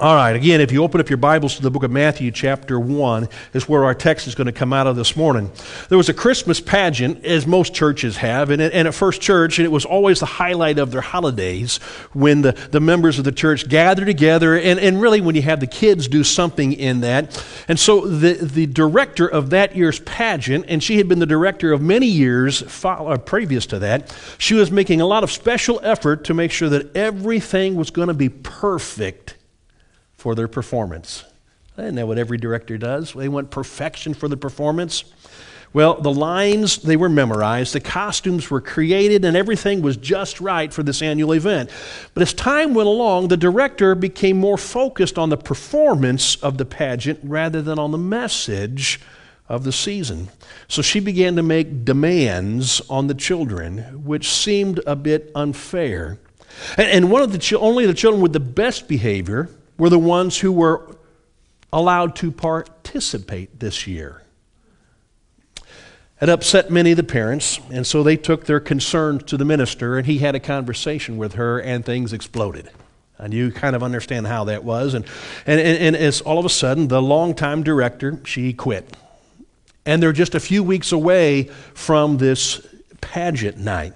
All right, again, if you open up your Bibles to the book of Matthew chapter 1, is where our text is going to come out of this morning. There was a Christmas pageant, as most churches have, and at First Church, and it was always the highlight of their holidays when the members of the church gather together, and really when you have the kids do something in that. And so the director of that year's pageant, and she had been the director of many years previous to that, she was making a lot of special effort to make sure that everything was going to be perfect for their performance. Isn't that what every director does? They want perfection for the performance. Well, the lines, they were memorized, the costumes were created, and everything was just right for this annual event. But as time went along, the director became more focused on the performance of the pageant rather than on the message of the season. So she began to make demands on the children, which seemed a bit unfair. And only the children with the best behavior were the ones who were allowed to participate this year. It upset many of the parents, and so they took their concerns to the minister, and he had a conversation with her, and things exploded. And you kind of understand how that was. And it's all of a sudden, the longtime director, she quit. And they're just a few weeks away from this pageant night.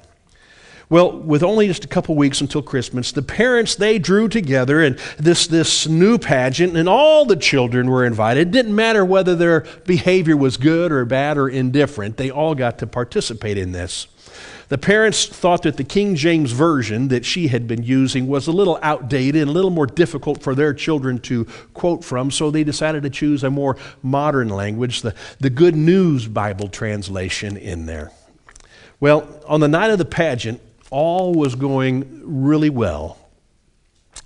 Well, with only just a couple weeks until Christmas, the parents, they drew together and this new pageant, and all the children were invited. It didn't matter whether their behavior was good or bad or indifferent. They all got to participate in this. The parents thought that the King James Version that she had been using was a little outdated and a little more difficult for their children to quote from, so they decided to choose a more modern language, the Good News Bible translation in there. Well, on the night of the pageant, all was going really well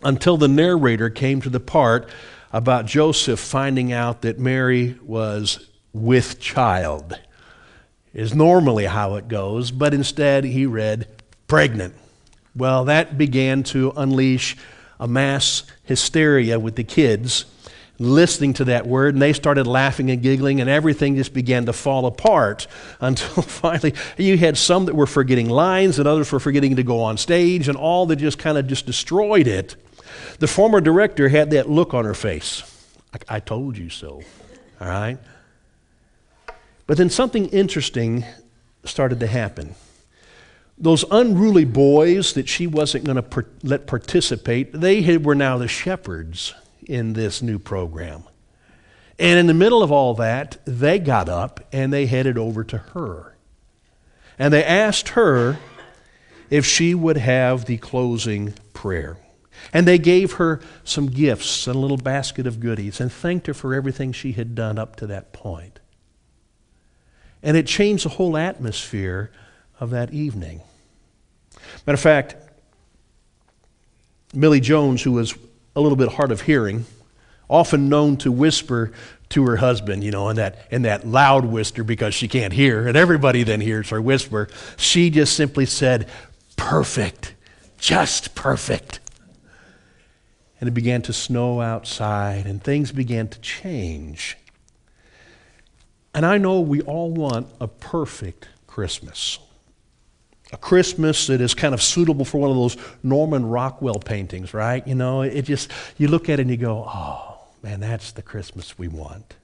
until the narrator came to the part about Joseph finding out that Mary was with child. Is normally how it goes, but instead he read pregnant. Well, that began to unleash a mass hysteria with the kids listening to that word, and they started laughing and giggling, and everything just began to fall apart until finally you had some that were forgetting lines and others were forgetting to go on stage, and all that just kind of just destroyed it. The former director had that look on her face. I told you so, all right? But then something interesting started to happen. Those unruly boys that she wasn't going to let participate, they were now the shepherds in this new program. And in the middle of all that, they got up and they headed over to her. And they asked her if she would have the closing prayer. And they gave her some gifts and a little basket of goodies and thanked her for everything she had done up to that point. And it changed the whole atmosphere of that evening. Matter of fact, Millie Jones, who was a little bit hard of hearing, often known to whisper to her husband, you know, in that loud whisper because she can't hear, and everybody then hears her whisper, she just simply said, "Perfect, just perfect." And it began to snow outside, and things began to change. And I know we all want a perfect Christmas. A Christmas that is kind of suitable for one of those Norman Rockwell paintings, right? You know, it just, you look at it and you go, oh, man, that's the Christmas we want.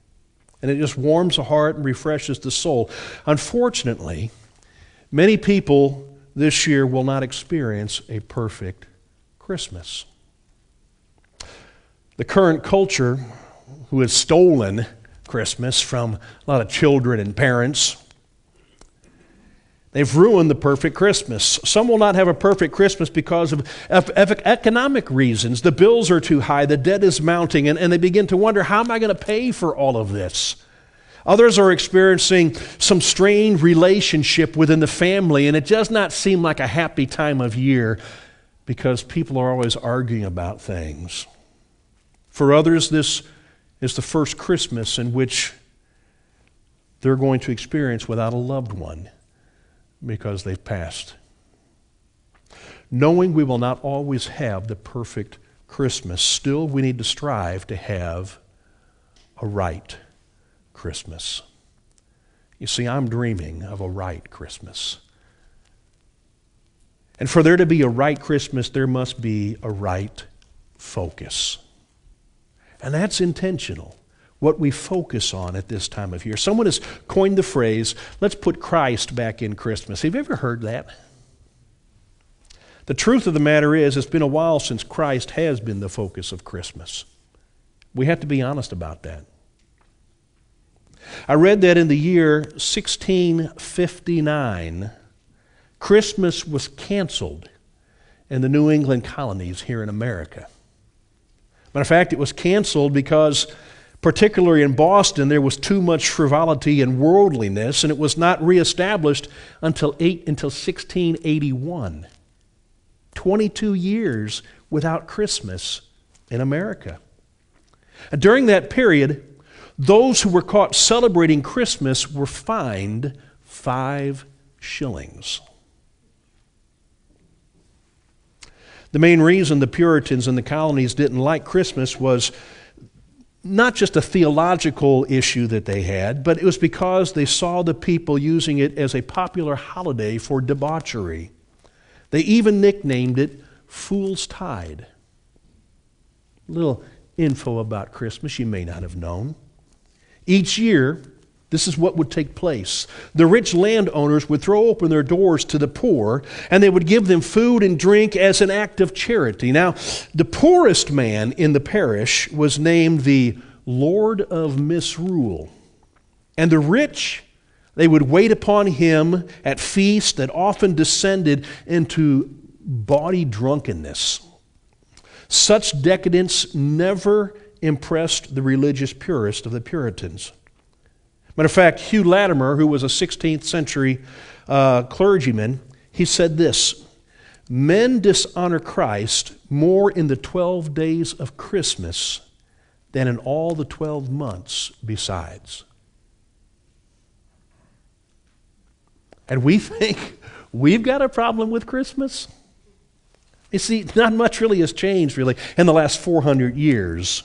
And it just warms the heart and refreshes the soul. Unfortunately, many people this year will not experience a perfect Christmas. The current culture, who has stolen Christmas from a lot of children and parents, they've ruined the perfect Christmas. Some will not have a perfect Christmas because of economic reasons. The bills are too high, the debt is mounting, and they begin to wonder, how am I going to pay for all of this? Others are experiencing some strained relationship within the family, and it does not seem like a happy time of year because people are always arguing about things. For others, this is the first Christmas in which they're going to experience without a loved one, because they've passed. Knowing we will not always have the perfect Christmas, still we need to strive to have a right Christmas. You see, I'm dreaming of a right Christmas. And for there to be a right Christmas, there must be a right focus. And that's intentional, what we focus on at this time of year. Someone has coined the phrase, let's put Christ back in Christmas. Have you ever heard that? The truth of the matter is, it's been a while since Christ has been the focus of Christmas. We have to be honest about that. I read that in the year 1659, Christmas was canceled in the New England colonies here in America. Matter of fact, it was canceled because, particularly in Boston, there was too much frivolity and worldliness, and it was not reestablished until 1681. 22 years without Christmas in America. And during that period, those who were caught celebrating Christmas were fined 5 shillings. The main reason the Puritans in the colonies didn't like Christmas was not just a theological issue that they had, but it was because they saw the people using it as a popular holiday for debauchery. They even nicknamed it Fool's Tide. A little info about Christmas you may not have known. Each year, this is what would take place. The rich landowners would throw open their doors to the poor, and they would give them food and drink as an act of charity. Now, the poorest man in the parish was named the Lord of Misrule. And the rich, they would wait upon him at feasts that often descended into bawdy drunkenness. Such decadence never impressed the religious purist of the Puritans. Matter of fact, Hugh Latimer, who was a 16th century clergyman, he said this, "Men dishonor Christ more in the 12 days of Christmas than in all the 12 months besides." And we think we've got a problem with Christmas? You see, not much really has changed, really, in the last 400 years.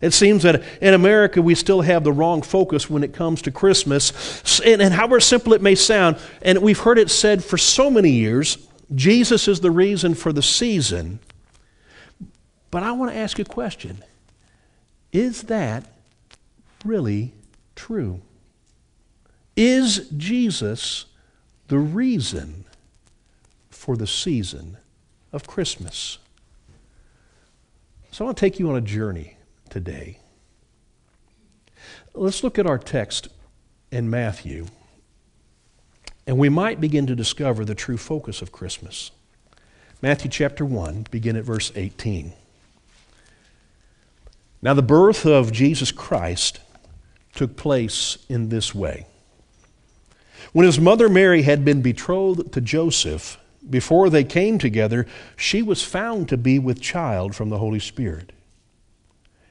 It seems that in America we still have the wrong focus when it comes to Christmas. And however simple it may sound, and we've heard it said for so many years, Jesus is the reason for the season. But I want to ask you a question. Is that really true? Is Jesus the reason for the season of Christmas? So I want to take you on a journey today. Let's look at our text in Matthew, and we might begin to discover the true focus of Christmas. Matthew chapter 1, begin at verse 18. Now the birth of Jesus Christ took place in this way. When his mother Mary had been betrothed to Joseph, before they came together, she was found to be with child from the Holy Spirit.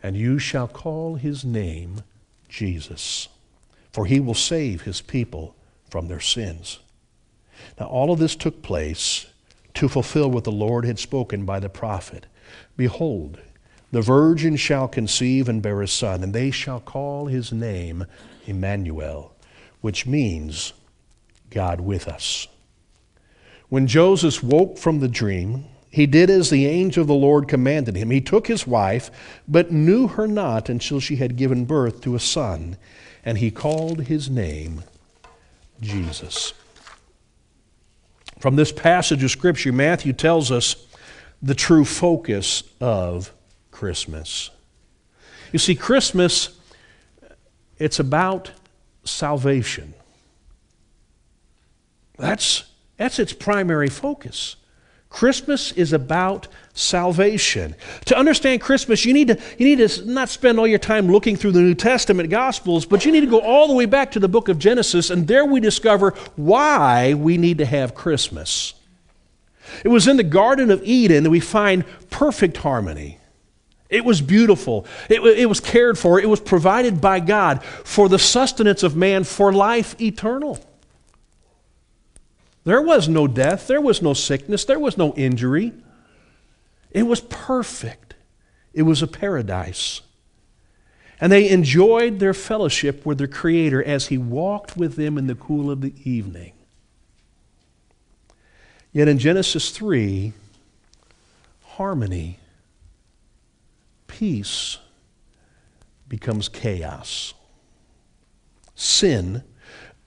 and you shall call his name Jesus, for he will save his people from their sins." Now all of this took place to fulfill what the Lord had spoken by the prophet. "Behold, the virgin shall conceive and bear a son, and they shall call his name Emmanuel," which means God with us. When Joseph woke from the dream, he did as the angel of the Lord commanded him. He took his wife, but knew her not until she had given birth to a son, and he called his name Jesus. From this passage of Scripture, Matthew tells us the true focus of Christmas. You see, Christmas, it's about salvation. That's its primary focus. Christmas is about salvation. To understand Christmas, you need to not spend all your time looking through the New Testament Gospels, but you need to go all the way back to the book of Genesis, and there we discover why we need to have Christmas. It was in the Garden of Eden that we find perfect harmony. It was beautiful. It was cared for. It was provided by God for the sustenance of man for life eternal. There was no death. There was no sickness. There was no injury. It was perfect. It was a paradise. And they enjoyed their fellowship with their Creator as He walked with them in the cool of the evening. Yet in Genesis 3, harmony, peace becomes chaos. Sin,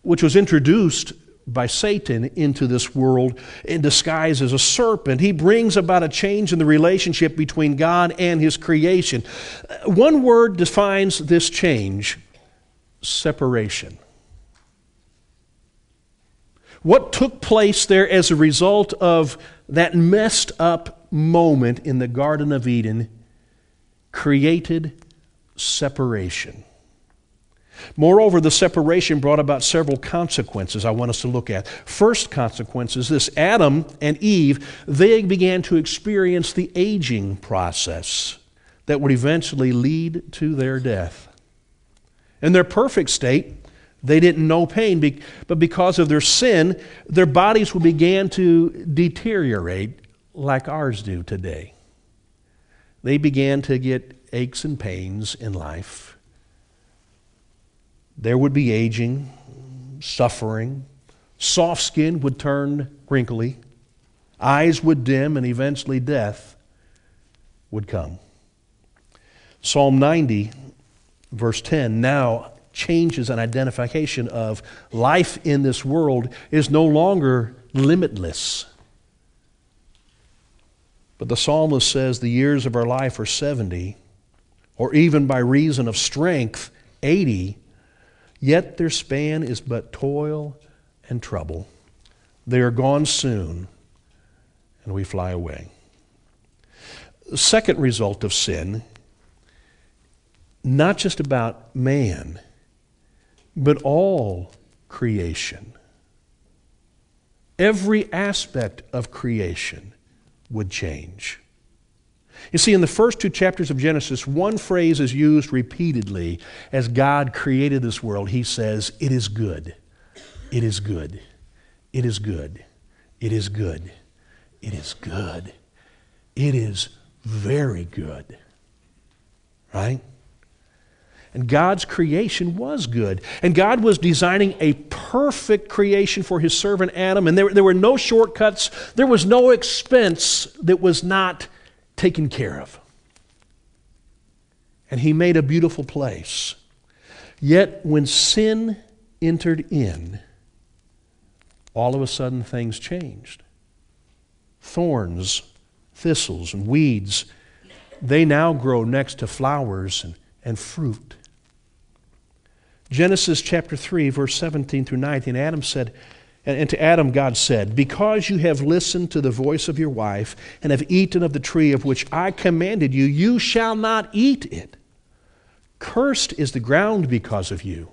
which was introduced by Satan into this world in disguise as a serpent, he brings about a change in the relationship between God and His creation. One word defines this change: separation. What took place there as a result of that messed up moment in the Garden of Eden created separation. Moreover, the separation brought about several consequences I want us to look at. First consequence is this: Adam and Eve, they began to experience the aging process that would eventually lead to their death. In their perfect state, they didn't know pain, but because of their sin, their bodies began to deteriorate like ours do today. They began to get aches and pains in life. There would be aging, suffering. Soft skin would turn wrinkly. Eyes would dim, and eventually death would come. Psalm 90, verse 10, now changes an identification of life in this world is no longer limitless. But the psalmist says the years of our life are 70, or even by reason of strength, 80, yet their span is but toil and trouble. They are gone soon, and we fly away. The second result of sin, not just about man, but all creation. Every aspect of creation would change. You see, in the first two chapters of Genesis, one phrase is used repeatedly. As God created this world, He says, "It is good. It is good. It is good. It is good. It is good. It is very good." Right? And God's creation was good. And God was designing a perfect creation for His servant Adam. And there were no shortcuts. There was no expense that was not taken care of. And He made a beautiful place. Yet when sin entered in, all of a sudden things changed. Thorns, thistles, and weeds, they now grow next to flowers and fruit. Genesis chapter 3, verse 17 through 19, Adam said, and to Adam God said, "Because you have listened to the voice of your wife and have eaten of the tree of which I commanded you, you shall not eat it. Cursed is the ground because of you.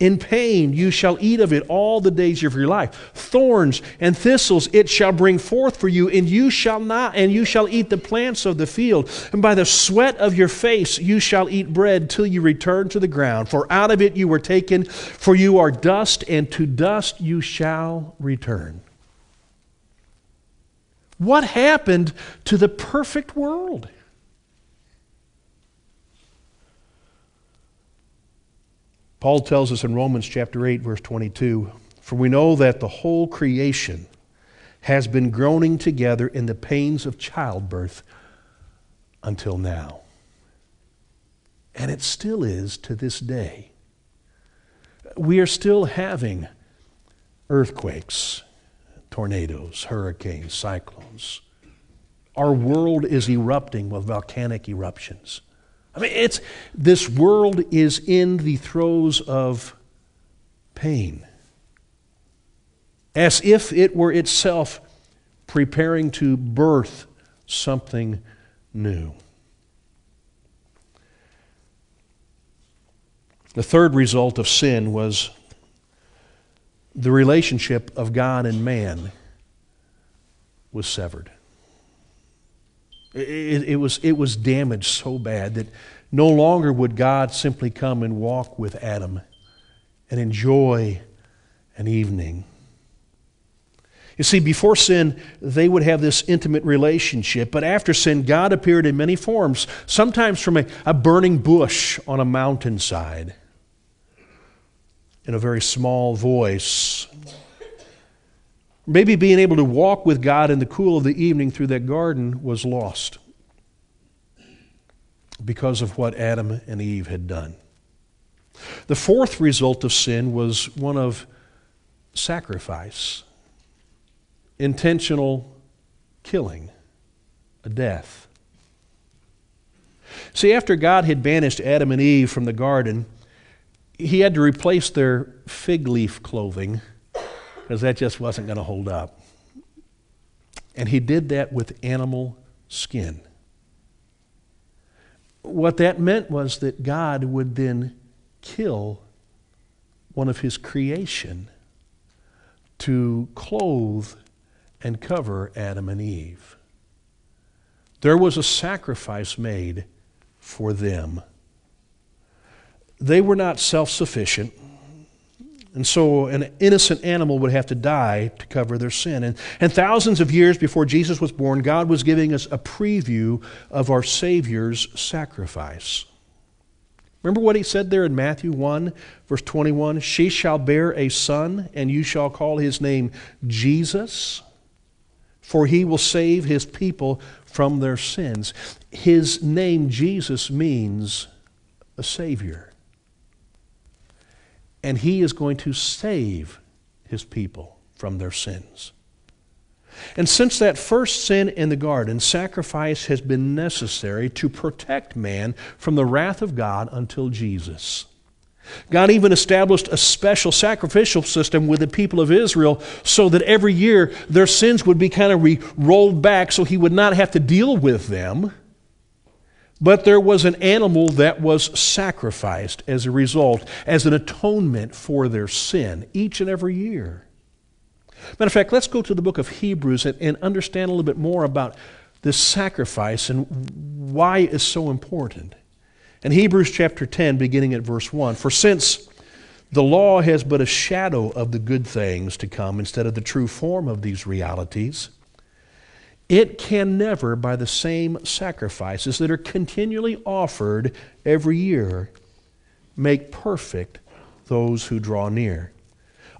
In pain you shall eat of it all the days of your life. Thorns and thistles it shall bring forth for you, and you shall eat the plants of the field. And by the sweat of your face you shall eat bread till you return to the ground. For out of it you were taken, for you are dust, and to dust you shall return." What happened to the perfect world? Paul tells us in Romans chapter 8, verse 22, "For we know that the whole creation has been groaning together in the pains of childbirth until now." And it still is to this day. We are still having earthquakes, tornadoes, hurricanes, cyclones. Our world is erupting with volcanic eruptions. I mean, this world is in the throes of pain, as if it were itself preparing to birth something new. The third result of sin was the relationship of God and man was severed. It was damaged so bad that no longer would God simply come and walk with Adam and enjoy an evening. You see, before sin, they would have this intimate relationship. But after sin, God appeared in many forms, sometimes from a burning bush on a mountainside, in a very small voice. Maybe being able to walk with God in the cool of the evening through that garden was lost because of what Adam and Eve had done. The fourth result of sin was one of sacrifice. Intentional killing, a death. See, after God had banished Adam and Eve from the garden, he had to replace their fig leaf clothing because that just wasn't going to hold up. And he did that with animal skin. What that meant was that God would then kill one of his creation to clothe and cover Adam and Eve. There was a sacrifice made for them. They were not self-sufficient, and so an innocent animal would have to die to cover their sin. And thousands of years before Jesus was born, God was giving us a preview of our Savior's sacrifice. Remember what he said there in Matthew 1, verse 21? She shall bear a son, and you shall call his name Jesus, for he will save his people from their sins. His name, Jesus, means a Savior. And he is going to save his people from their sins. And since that first sin in the garden, sacrifice has been necessary to protect man from the wrath of God until Jesus. God even established a special sacrificial system with the people of Israel so that every year their sins would be kind of rolled back so he would not have to deal with them. But there was an animal that was sacrificed as a result, as an atonement for their sin each and every year. Matter of fact, let's go to the book of Hebrews and understand a little bit more about this sacrifice and why it's so important. In Hebrews chapter 10, beginning at verse 1, for since the law has but a shadow of the good things to come instead of the true form of these realities, it can never, by the same sacrifices that are continually offered every year, make perfect those who draw near.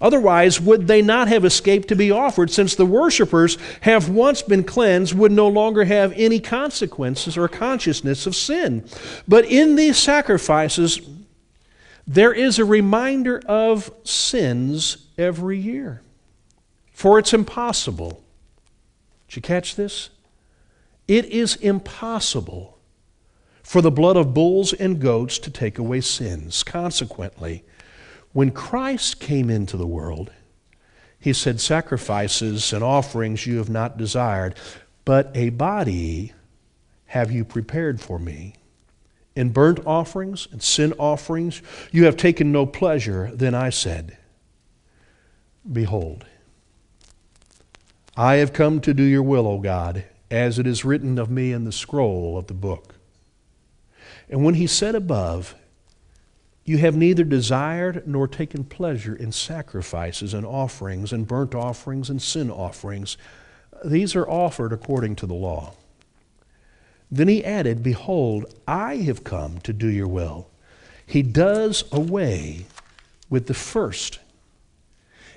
Otherwise, would they not have escaped to be offered, since the worshipers have once been cleansed, would no longer have any consequences or consciousness of sin. But in these sacrifices, there is a reminder of sins every year. For it's impossible. Did you catch this? It is impossible for the blood of bulls and goats to take away sins. Consequently, when Christ came into the world, he said, sacrifices and offerings you have not desired, but a body have you prepared for me. In burnt offerings and sin offerings you have taken no pleasure. Then I said, behold, I have come to do your will, O God, as it is written of me in the scroll of the book. And when he said above, you have neither desired nor taken pleasure in sacrifices and offerings and burnt offerings and sin offerings. These are offered according to the law. Then he added, behold, I have come to do your will. He does away with the first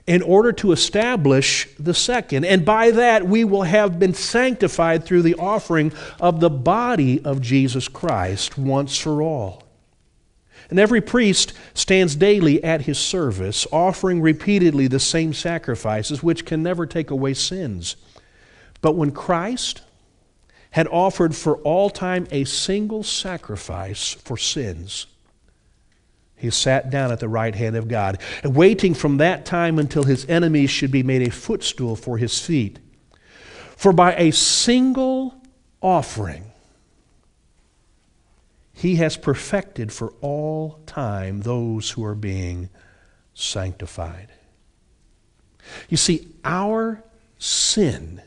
in order to establish the second. And by that we will have been sanctified through the offering of the body of Jesus Christ once for all. And every priest stands daily at his service, offering repeatedly the same sacrifices, which can never take away sins. But when Christ had offered for all time a single sacrifice for sins, he sat down at the right hand of God, waiting from that time until his enemies should be made a footstool for his feet. For by a single offering, he has perfected for all time those who are being sanctified. You see, our sin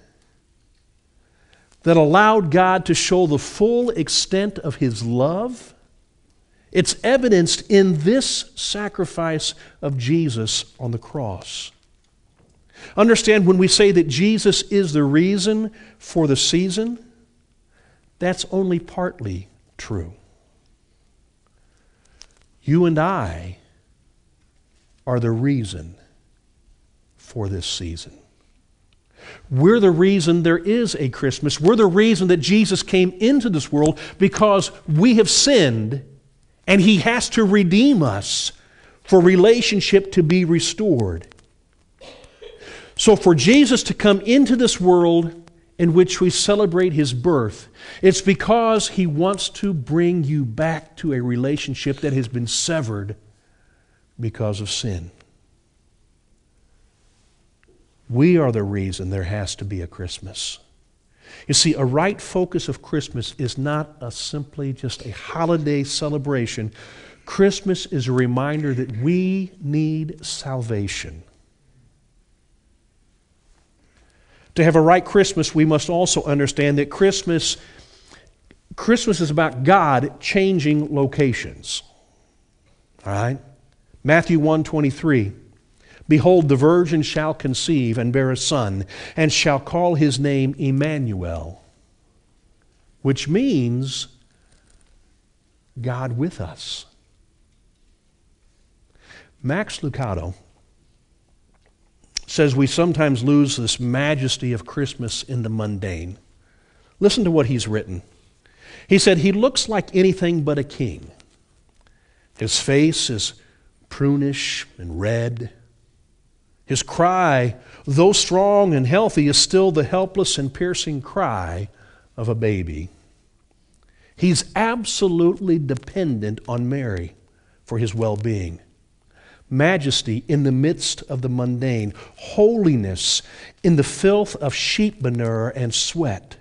that allowed God to show the full extent of his love, it's evidenced in this sacrifice of Jesus on the cross. Understand, when we say that Jesus is the reason for the season, that's only partly true. You and I are the reason for this season. We're the reason there is a Christmas. We're the reason that Jesus came into this world, because we have sinned and he has to redeem us for relationship to be restored. So for Jesus to come into this world in which we celebrate his birth, it's because he wants to bring you back to a relationship that has been severed because of sin. We are the reason there has to be a Christmas. You see, a right focus of Christmas is not simply just a holiday celebration. Christmas is a reminder that we need salvation. To have a right Christmas, we must also understand that Christmas is about God changing locations. All right? Matthew 1:23. Behold, the virgin shall conceive and bear a son, and shall call his name Emmanuel, which means God with us. Max Lucado says we sometimes lose this majesty of Christmas in the mundane. Listen to what he's written. He said, he looks like anything but a king. His face is prunish and red. His cry, though strong and healthy, is still the helpless and piercing cry of a baby. He's absolutely dependent on Mary for his well-being. Majesty in the midst of the mundane, holiness in the filth of sheep manure and sweat,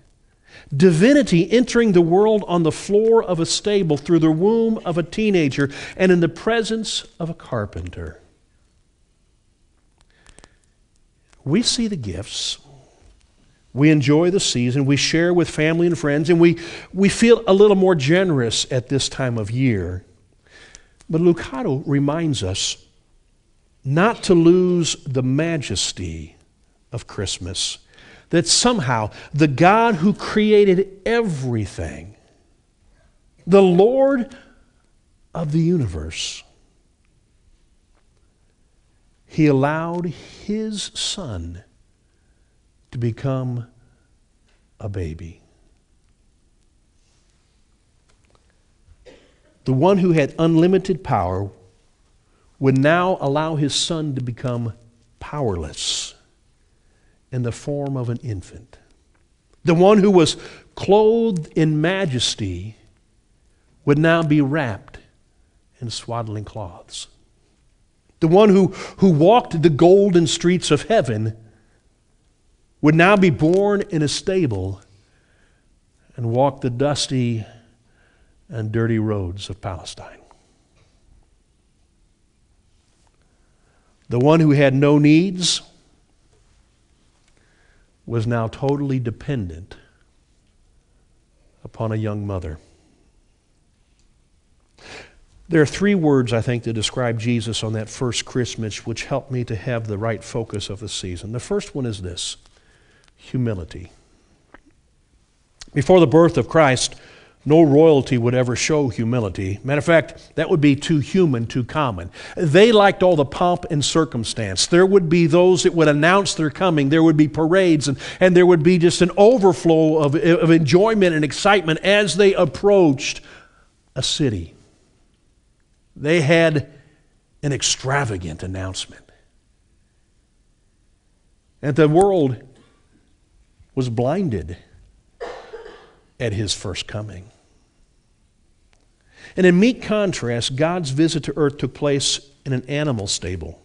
divinity entering the world on the floor of a stable, through the womb of a teenager, and in the presence of a carpenter. We see the gifts, we enjoy the season, we share with family and friends, and we feel a little more generous at this time of year. But Lucado reminds us not to lose the majesty of Christmas, that somehow the God who created everything, the Lord of the universe, he allowed his son to become a baby. The one who had unlimited power would now allow his son to become powerless in the form of an infant. The one who was clothed in majesty would now be wrapped in swaddling cloths. The one who walked the golden streets of heaven would now be born in a stable and walk the dusty and dirty roads of Palestine. The one who had no needs was now totally dependent upon a young mother. There are three words, I think, to describe Jesus on that first Christmas, which helped me to have the right focus of the season. The first one is this: humility. Before the birth of Christ, no royalty would ever show humility. Matter of fact, that would be too human, too common. They liked all the pomp and circumstance. There would be those that would announce their coming. There would be parades, and there would be just an overflow of enjoyment and excitement as they approached a city. They had an extravagant announcement. And the world was blinded at his first coming. And in meek contrast, God's visit to earth took place in an animal stable.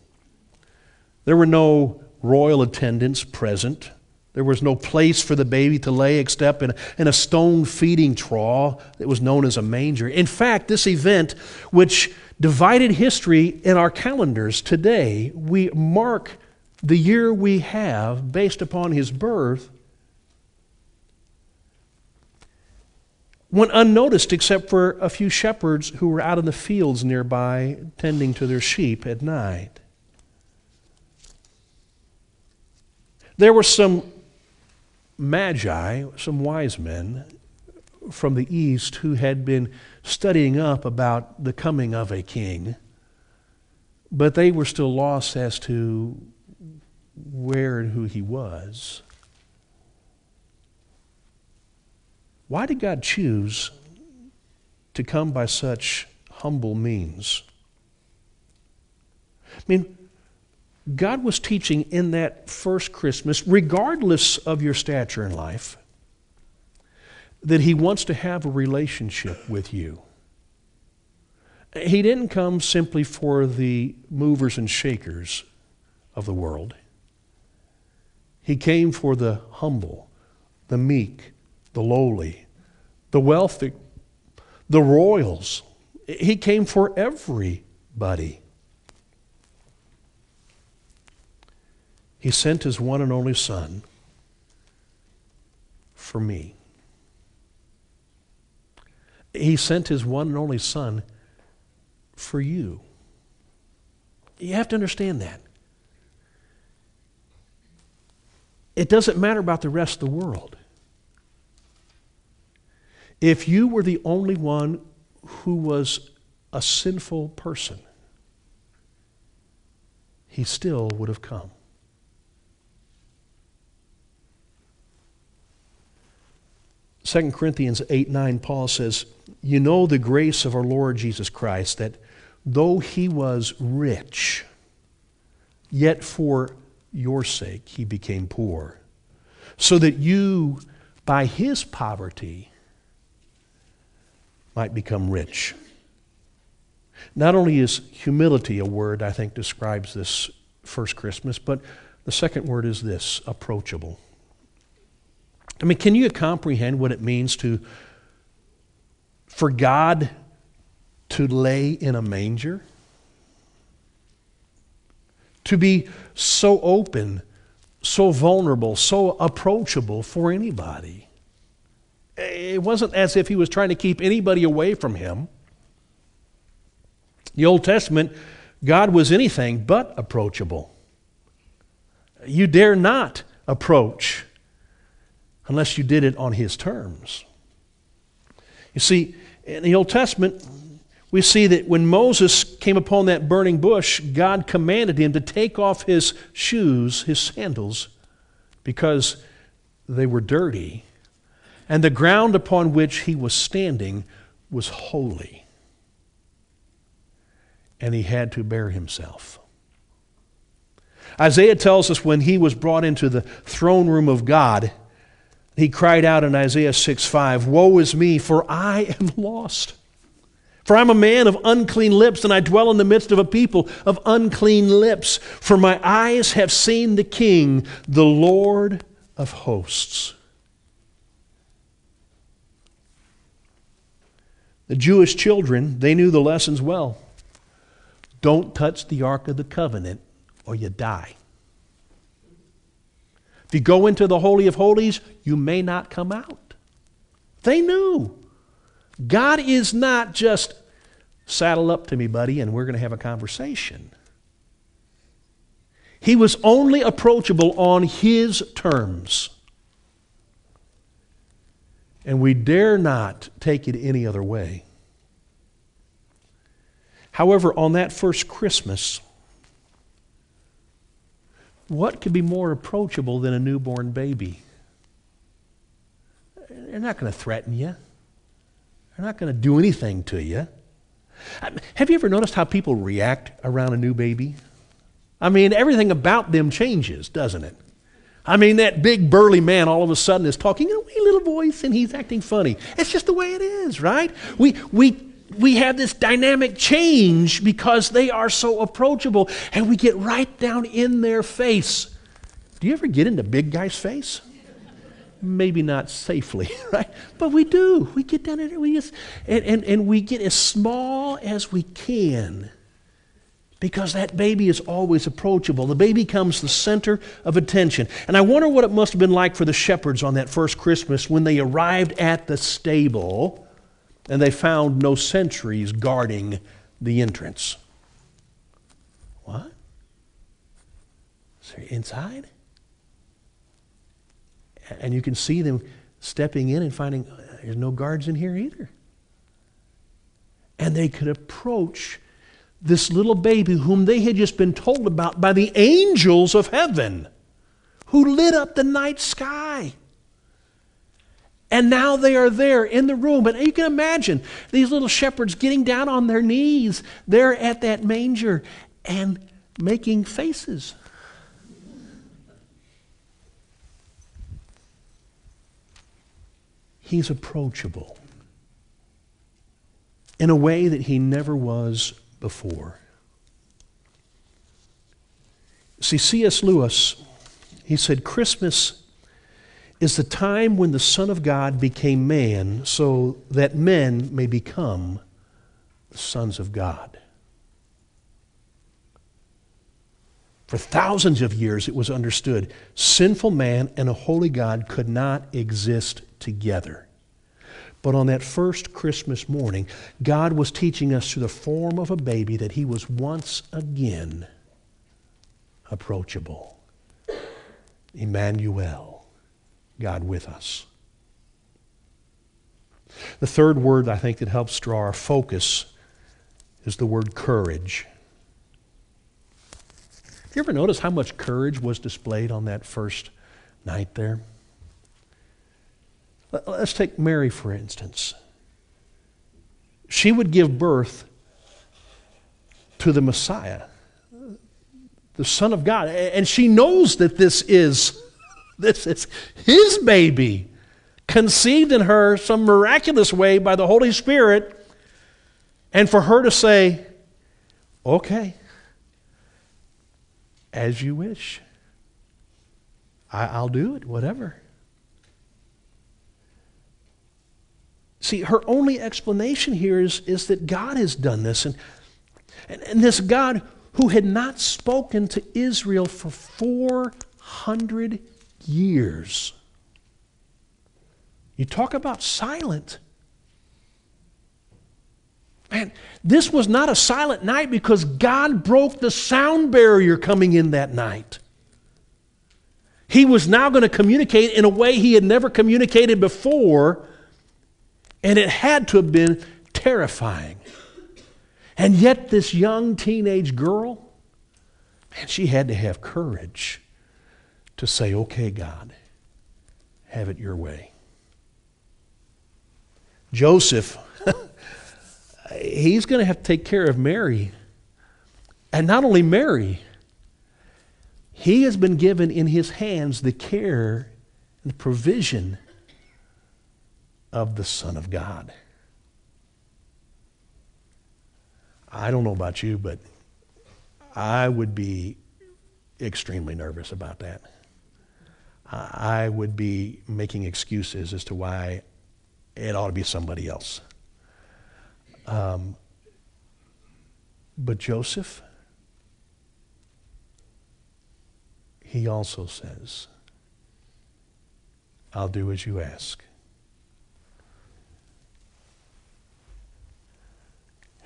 There were no royal attendants present. There was no place for the baby to lay except in a stone feeding trough that was known as a manger. In fact, this event, which divided history in our calendars today, we mark the year we have based upon his birth. went unnoticed except for a few shepherds who were out in the fields nearby tending to their sheep at night. There were some magi, some wise men from the East who had been studying up about the coming of a king, but they were still lost as to where and who he was. Why did God choose to come by such humble means? I mean, God was teaching in that first Christmas, regardless of your stature in life, that he wants to have a relationship with you. He didn't come simply for the movers and shakers of the world. He came for the humble, the meek, the lowly, the wealthy, the royals. He came for everybody. He sent his one and only Son for me. He sent his one and only Son for you. You have to understand that. It doesn't matter about the rest of the world. If you were the only one who was a sinful person, he still would have come. Second Corinthians 8:9, Paul says, "You know the grace of our Lord Jesus Christ, that though he was rich, yet for your sake he became poor, so that you, by his poverty, might become rich." Not only is humility a word I think describes this first Christmas, but the second word is this: approachable. I mean, can you comprehend what it means for God to lay in a manger? To be so open, so vulnerable, so approachable for anybody. It wasn't as if he was trying to keep anybody away from him. In the Old Testament, God was anything but approachable. You dare not approach unless you did it on his terms. You see, in the Old Testament, we see that when Moses came upon that burning bush, God commanded him to take off his shoes, his sandals, because they were dirty, and the ground upon which he was standing was holy, and he had to bare himself. Isaiah tells us when he was brought into the throne room of God, he cried out in Isaiah 6:5, "Woe is me, for I am lost. For I'm a man of unclean lips, and I dwell in the midst of a people of unclean lips. For my eyes have seen the King, the Lord of hosts." The Jewish children, they knew the lessons well. Don't touch the Ark of the Covenant or you die. If you go into the Holy of Holies, you may not come out. They knew. God is not just, saddle up to me, buddy, and we're going to have a conversation. He was only approachable on his terms. And we dare not take it any other way. However, on that first Christmas, what could be more approachable than a newborn baby? They're not going to threaten you. They're not going to do anything to you. Have you ever noticed how people react around a new baby? I mean, everything about them changes, doesn't it? I mean, that big burly man all of a sudden is talking in a wee little voice and he's acting funny. It's just the way it is, right? We have this dynamic change because they are so approachable, and we get right down in their face. Do you ever get in the big guy's face? Maybe not safely, right? But we do. We get down in there, and we get as small as we can because that baby is always approachable. The baby comes the center of attention. And I wonder what it must have been like for the shepherds on that first Christmas when they arrived at the stable and they found no sentries guarding the entrance. What? So inside? And you can see them stepping in and finding there's no guards in here either. And they could approach this little baby whom they had just been told about by the angels of heaven who lit up the night sky. And now they are there in the room. And you can imagine these little shepherds getting down on their knees there at that manger and making faces. He's approachable in a way that he never was before. See, C.S. Lewis, he said, Christmas is the time when the Son of God became man so that men may become the sons of God. For thousands of years it was understood sinful man and a holy God could not exist together. But on that first Christmas morning, God was teaching us through the form of a baby that he was once again approachable. Emmanuel, God with us. The third word I think that helps draw our focus is the word courage. You ever notice how much courage was displayed on that first night there? Let's take Mary, for instance. She would give birth to the Messiah, the Son of God. And she knows that this is his baby, conceived in her some miraculous way by the Holy Spirit. And for her to say, okay, as you wish, I'll do it, whatever. See, her only explanation here is that God has done this. And this God who had not spoken to Israel for 400 years. You talk about silent. Man, this was not a silent night because God broke the sound barrier coming in that night. He was now going to communicate in a way he had never communicated before. And it had to have been terrifying. And yet this young teenage girl, man, she had to have courage to say, okay, God, have it your way. Joseph, he's going to have to take care of Mary. And not only Mary, he has been given in his hands the care and the provision of the Son of God. I don't know about you, but I would be extremely nervous about that. I would be making excuses as to why it ought to be somebody else. But Joseph, he also says, I'll do as you ask.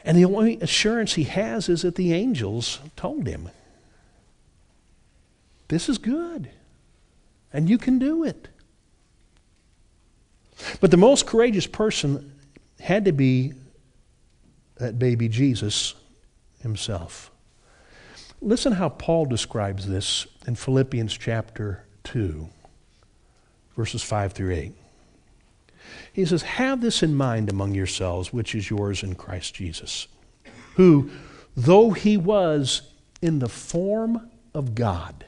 And the only assurance he has is that the angels told him, this is good, and you can do it. But the most courageous person had to be that baby Jesus himself. Listen how Paul describes this in Philippians chapter 2, verses 5 through 8. He says, have this in mind among yourselves, which is yours in Christ Jesus, who, though he was in the form of God,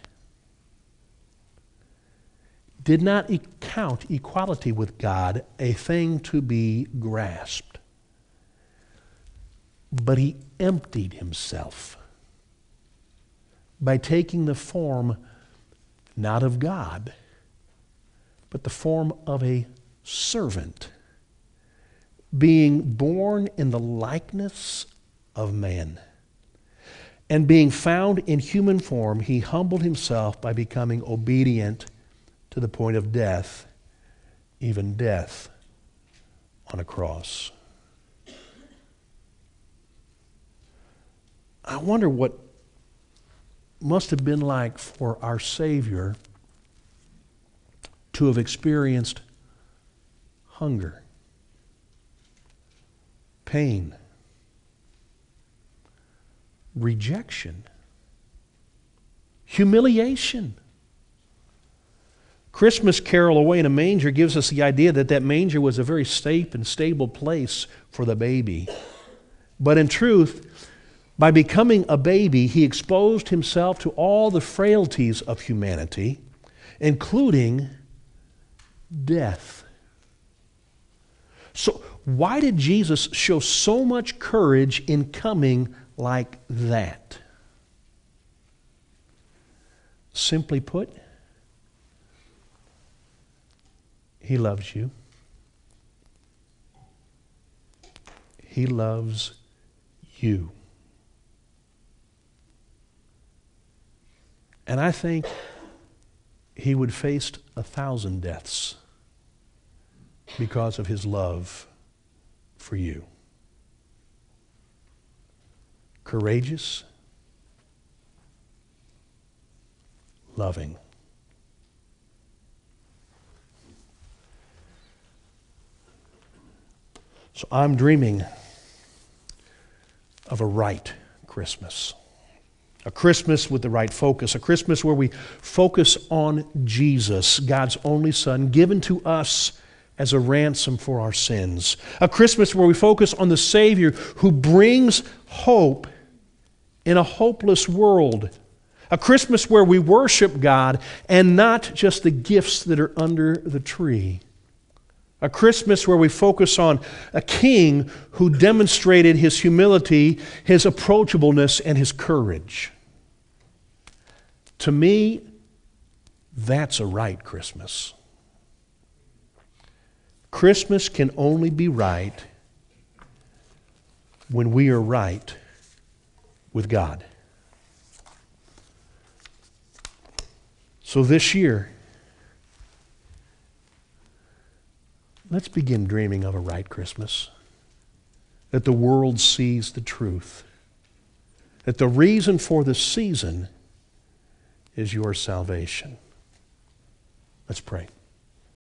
did not count equality with God a thing to be grasped, but he emptied himself by taking the form not of God, but the form of a servant, being born in the likeness of man, and being found in human form, he humbled himself by becoming obedient to the point of death, even death on a cross. wonder what must have been like for our Savior to have experienced hunger, pain, rejection, humiliation. Christmas Carol, Away in a Manger, gives us the idea that that manger was a very safe and stable place for the baby. But in truth, by becoming a baby, he exposed himself to all the frailties of humanity, including death. So why did Jesus show so much courage in coming like that? Simply put, he loves you. He loves you. And I think he would face 1,000 deaths because of his love for you. Courageous, loving. So I'm dreaming of a right Christmas. A Christmas with the right focus, a Christmas where we focus on Jesus, God's only Son, given to us as a ransom for our sins. A Christmas where we focus on the Savior who brings hope in a hopeless world. A Christmas where we worship God and not just the gifts that are under the tree. A Christmas where we focus on a king who demonstrated his humility, his approachableness, and his courage. To me, that's a right Christmas. Christmas can only be right when we are right with God. So this year, let's begin dreaming of a right Christmas, that the world sees the truth, that the reason for the season is your salvation. Let's pray.